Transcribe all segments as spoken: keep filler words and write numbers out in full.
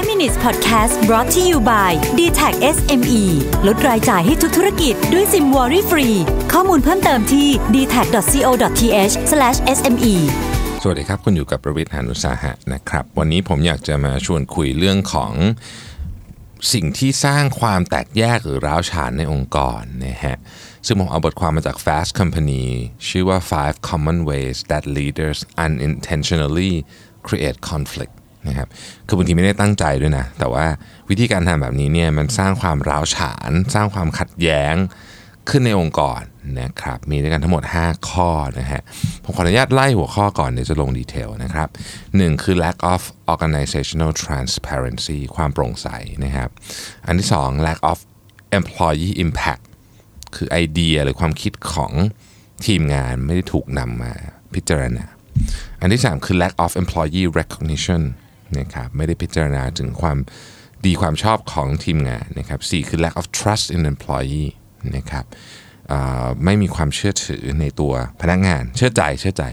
ไฟว์ minutes podcast brought to you by ดี แท็ค เอส เอ็ม อี ลดรายจ่ายให้ทุกธุรกิจด้วยซิมวอรี่ฟรีข้อมูลเพิ่มเติมที่ ดี แท็ค โอ ที เอช สแลช เอส เอ็ม อี สวัสดีครับคุณอยู่กับประวิตร หาญอุตสาหะนะครับวันนี้ผมอยากจะมาชวนคุยเรื่องของสิ่งที่สร้างความแตกแยกหรือร้าวฉานในองค์กรนะฮะซึ่งผมเอาบทความมาจาก Fast Company ชื่อว่าไฟว์ Common Ways That Leaders Unintentionally Create Conflict นะครับคือบางทีไม่ได้ตั้งใจด้วยนะแต่ว่าวิธีการทำแบบนี้เนี่ยมันสร้างความร้าวฉานสร้างความขัดแย้งขึ้นในองค์กรนะครับมีด้วยกันทั้งหมดห้าข้อนะฮะผมขออนุญาตไล่หัวข้อก่อนเดี๋ยวจะลงดีเทลนะครับหนึ่งคือ lack of organizational transparency ความโปร่งใสนะครับอันที่สอง lack of employee impact คือไอเดียหรือความคิดของทีมงานไม่ได้ถูกนำมาพิจารณาอันที่สามคือ lack of employee recognition นะครับไม่ได้พิจารณาถึงความดีความชอบของทีมงานนะครับสี่คือ lack of trust in employeeนะครับไม่มีความเชื่อถือในตัวพนักงานเชื่อใจเชื่อใจ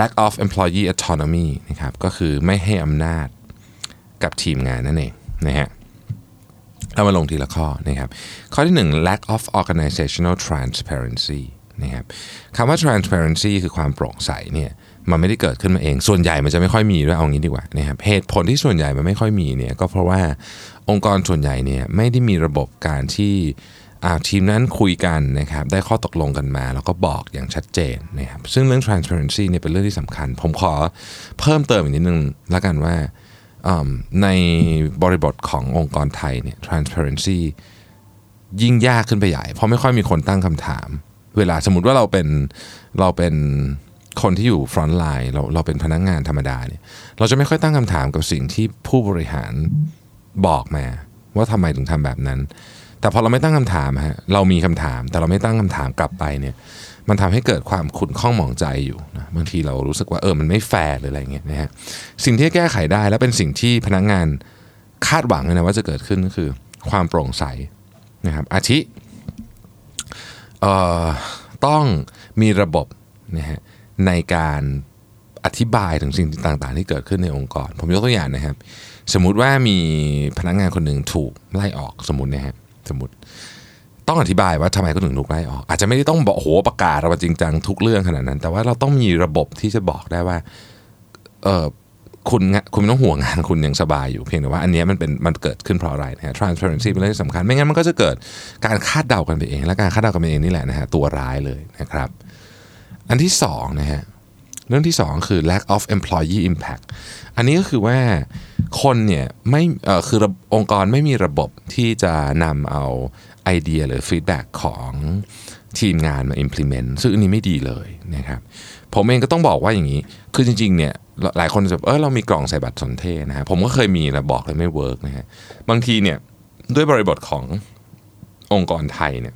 lack of employee autonomy นะครับก็คือไม่ให้อำนาจกับทีมงานนั่นเองนะฮะเอามาลงทีละข้อนะครับข้อที่หนึ่ง lack of organizational transparency นะครับคำว่า transparency คือความโปร่งใสเนี่ยมันไม่ได้เกิดขึ้นมาเองส่วนใหญ่มันจะไม่ค่อยมีด้วยเอางี้ดีกว่านะครับเหตุผลที่ส่วนใหญ่มันไม่ค่อยมีเนี่ยก็เพราะว่าองค์กรส่วนใหญ่เนี่ยไม่ได้มีระบบการที่ทีมนั้นคุยกันนะครับได้ข้อตกลงกันมาแล้วก็บอกอย่างชัดเจนนะครับซึ่งเรื่อง transparency เนี่ยเป็นเรื่องที่สำคัญผมขอเพิ่มเติมอีกนิดนึงละกันว่าในบริบทขององค์กรไทยเนี่ย transparency ยิ่งยากขึ้นไปใหญ่เพราะไม่ค่อยมีคนตั้งคำถามเวลาสมมุติว่าเราเป็นเราเป็นคนที่อยู่ front line เราเราเป็นพนักงานธรรมดาเนี่ยเราจะไม่ค่อยตั้งคำถามกับสิ่งที่ผู้บริหารบอกมาว่าทำไมถึงทำแบบนั้นแต่พอเราไม่ตั้งคำถามฮะเรามีคำถามแต่เราไม่ตั้งคำถามกลับไปเนี่ยมันทำให้เกิดความขุ่นข้องหมองใจอยู่นะบางทีเรารู้สึกว่าเออมันไม่แฟร์หรืออะไรเงี้ยนะฮะสิ่งที่แก้ไขได้และเป็นสิ่งที่พนักงานคาดหวังเลยนะว่าจะเกิดขึ้นก็คือความโปร่งใสนะครับอาทิเอ่อต้องมีระบบนะฮะในการอธิบายถึงสิ่งต่างๆที่เกิดขึ้นในองค์กรผมยกตัวอย่างนะครับสมมุติว่ามีพนักงานคนนึงถูกไล่ออกสมมุตินะฮะสมมุติต้องอธิบายว่าทำไมก็ถึงถูกไล่ออกอาจจะไม่ได้ต้องบอกโหประกาศเราจริงจังทุกเรื่องขนาดนั้นแต่ว่าเราต้องมีระบบที่จะบอกได้ว่าเออคุณคุณไม่ต้องห่วงงานคุณยังสบายอยู่เพียงแต่ว่าอันนี้มันเป็นมันเกิดขึ้นเพราะอะไรนะฮะ transparency เป็นเรื่องสำคัญไม่งั้นมันก็จะเกิดการคาดเดากันไปเองและการคาดเดากันไปเองนี่แหละนะฮะตัวร้ายเลยนะครับอันที่สองนะฮะเรื่องที่สองคือ lack of employee impact อันนี้ก็คือว่าคนเนี่ยไม่เอ่อคือองค์กรไม่มีระบบที่จะนำเอาไอเดียหรือฟีดแบ็กของทีมงานมา implement ซึ่งอันนี้ไม่ดีเลยนะครับผมเองก็ต้องบอกว่าอย่างนี้คือจริงๆเนี่ยหลายคนจะแบบเออเรามีกล่องใส่บัตรสนเทศนะฮะผมก็เคยมีแต่บอกเลยไม่เวิร์กนะฮะบางทีเนี่ยด้วยบริบทขององค์กรไทยเนี่ย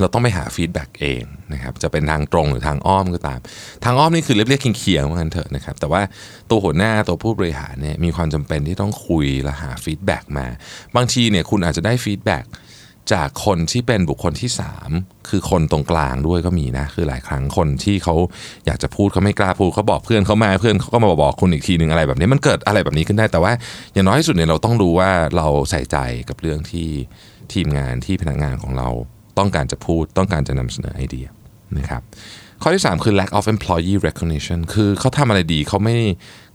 เราต้องไปหาฟีดแบ็กเองนะครับจะเป็นทางตรงหรือทางอ้อมก็ตามทางอ้อมนี่คือเรียบเรียบเคียงๆว่ากันเถอะนะครับแต่ว่าตัวหัวหน้าตัวผู้บริหารเนี่ยมีความจำเป็นที่ต้องคุยและหาฟีดแบ็กมาบางทีเนี่ยคุณอาจจะได้ฟีดแบ็กจากคนที่เป็นบุคคลที่สามคือคนตรงกลางด้วยก็มีนะคือหลายครั้งคนที่เขาอยากจะพูดเขาไม่กล้าพูดเขาบอกเพื่อนเขามาเพื่อนเขาก็มาบอกคุณอีกทีนึงอะไรแบบนี้มันเกิดอะไรแบบนี้ขึ้นได้แต่ว่าอย่างน้อยที่สุดเนี่ยเราต้องรู้ว่าเราใส่ใจกับเรื่องที่ทีมงานที่พนักงานของเราต้องการจะพูดต้องการจะนำเสนอไอเดียนะครับข้อที่สามคือ lack of employee recognition คือเขาทำอะไรดีเขาไม่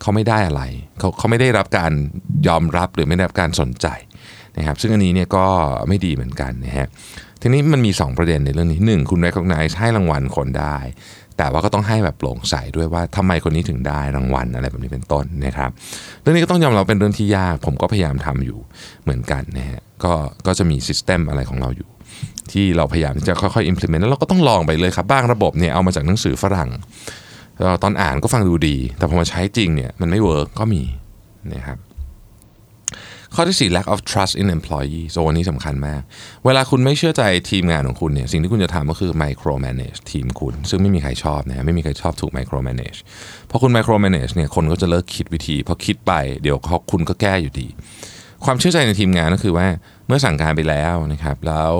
เขาไม่ได้อะไรเขาเขาไม่ได้รับการยอมรับหรือไม่ได้รับการสนใจนะครับซึ่งอันนี้เนี่ยก็ไม่ดีเหมือนกันนะฮะทีนี้มันมีสองประเด็นในเรื่องนี้หนึ่งคุณ recognize ให้รางวัลคนได้แต่ว่าก็ต้องให้แบบโปร่งใสด้วยว่าทำไมคนนี้ถึงได้รางวัลอะไรแบบนี้เป็นต้นนะครับเรื่องนี้ก็ต้องยอมรับเป็นเรื่องที่ยากผมก็พยายามทำอยู่เหมือนกันนะฮะก็ก็จะมี system อะไรของเราอยู่ที่เราพยายามจะค่อยๆ implement แล้วเราก็ต้องลองไปเลยครับบ้างระบบเนี่ยเอามาจากหนังสือฝรั่งตอนอ่านก็ฟังดูดีแต่พอมาใช้จริงเนี่ยมันไม่เวิร์กก็มีนะครับข้อที่สี่ lack of trust in employee โซนนี้สำคัญมากเวลาคุณไม่เชื่อใจทีมงานของคุณเนี่ยสิ่งที่คุณจะทำก็คือ micro manage ทีมคุณซึ่งไม่มีใครชอบนะไม่มีใครชอบถูก micro manage พอคุณ micro manage เนี่ยคนก็จะเลิกคิดวิธีพอคิดไปเดี๋ยวคุณก็แก้อยู่ดีความเชื่อใจในทีมงานก็คือว่าเมื่อสั่งการไปแล้วนะครับแล้ว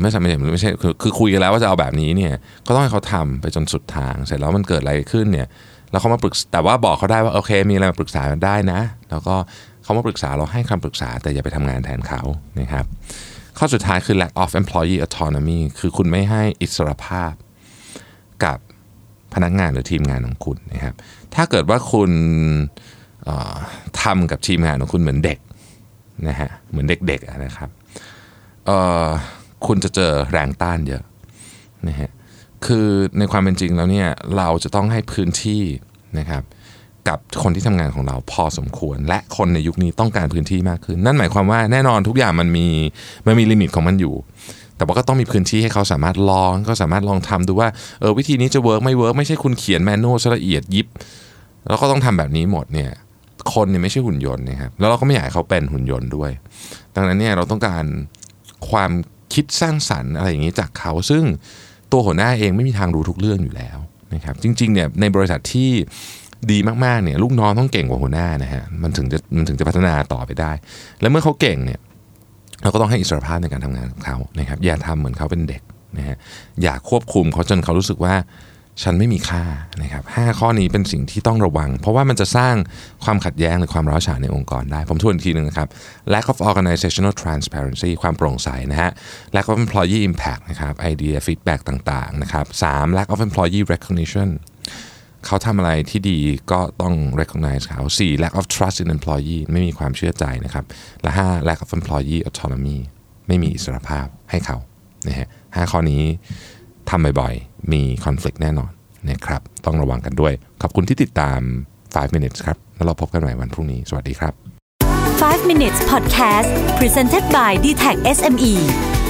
ไม่ใช่ไม่ใช่ไม่ใช่คือคุยกันแล้วว่าจะเอาแบบนี้เนี่ยก็ต้องให้เขาทำไปจนสุดทางเสร็จแล้วมันเกิดอะไรขึ้นเนี่ยแล้วเขามาปรึกแต่ว่าบอกเขาได้ว่าโอเคมีอะไรมาปรึกษาได้นะแล้วก็ เขามาปรึกษาเราให้คำปรึกษาแต่อย่าไปทำงานแทนเขานะครับข้อสุดท้ายคือ lack of employee autonomy คือคุณไม่ให้อิสรภาพกับพนักงานหรือทีมงานของคุณนะครับถ้าเกิดว่าคุณทำกับทีมงานของคุณเหมือนเด็กนะฮะเหมือนเด็กๆนะครับคุณจะเจอแรงต้านเยอะนะฮะคือในความเป็นจริงแล้วเนี่ยเราจะต้องให้พื้นที่นะครับกับคนที่ทำงานของเราพอสมควรและคนในยุคนี้ต้องการพื้นที่มากขึ้นนั่นหมายความว่าแน่นอนทุกอย่างมันมีมันมีลิมิตของมันอยู่แต่ว่าก็ต้องมีพื้นที่ให้เขาสามารถลองเขาสามารถลองทำดูว่าเออวิธีนี้จะเวิร์กไม่เวิร์กไม่ใช่คุณเขียนแมนนวลละเอียดยิบแล้วก็ต้องทำแบบนี้หมดเนี่ยคนเนี่ยไม่ใช่หุ่นยนต์นะครับแล้วเราก็ไม่อยากให้เขาเป็นหุ่นยนต์ด้วยดังนั้นเนี่ยเราต้องการความคิดสร้างสรรค์อะไรอย่างนี้จากเขาซึ่งตัวหัวหน้าเองไม่มีทางรู้ทุกเรื่องอยู่แล้วนะครับจริงๆเนี่ยในบริษัทที่ดีมากๆเนี่ยลูกน้องต้องเก่งกว่าหัวหน้านะฮะมันถึงจะมันถึงจะพัฒนาต่อไปได้และเมื่อเขาเก่งเนี่ยเราก็ต้องให้อิสรภาพในการทำงานของเขานะครับอย่าทำเหมือนเขาเป็นเด็กนะฮะอย่าควบคุมเขาจนเขารู้สึกว่าฉันไม่มีค่านะครับห้าข้อนี้เป็นสิ่งที่ต้องระวังเพราะว่ามันจะสร้างความขัดแย้งหรือความร้าวฉานในองค์กรได้ผมทวนอีกทีนึงนะครับ lack of organizational transparency ความโปร่งใสนะฮะ lack of employee impact นะครับ idea feedback ต่างๆนะครับสาม lack of employee recognition เขาทำอะไรที่ดีก็ต้อง recognize เขาสี่ lack of trust in employee ไม่มีความเชื่อใจนะครับและห้า lack of employee autonomy ไม่มีอิสรภาพให้เขานะฮะห้าข้อนี้ทำบ่อยๆมีคอนฟลิกต์แน่นอนนะครับต้องระวังกันด้วยขอบคุณที่ติดตามไฟว์ minutes ครับแล้วเราพบกันใหม่วันพรุ่งนี้สวัสดีครับไฟว์ minutes podcast presented by ดี ที เอ ซี เอส เอ็ม อี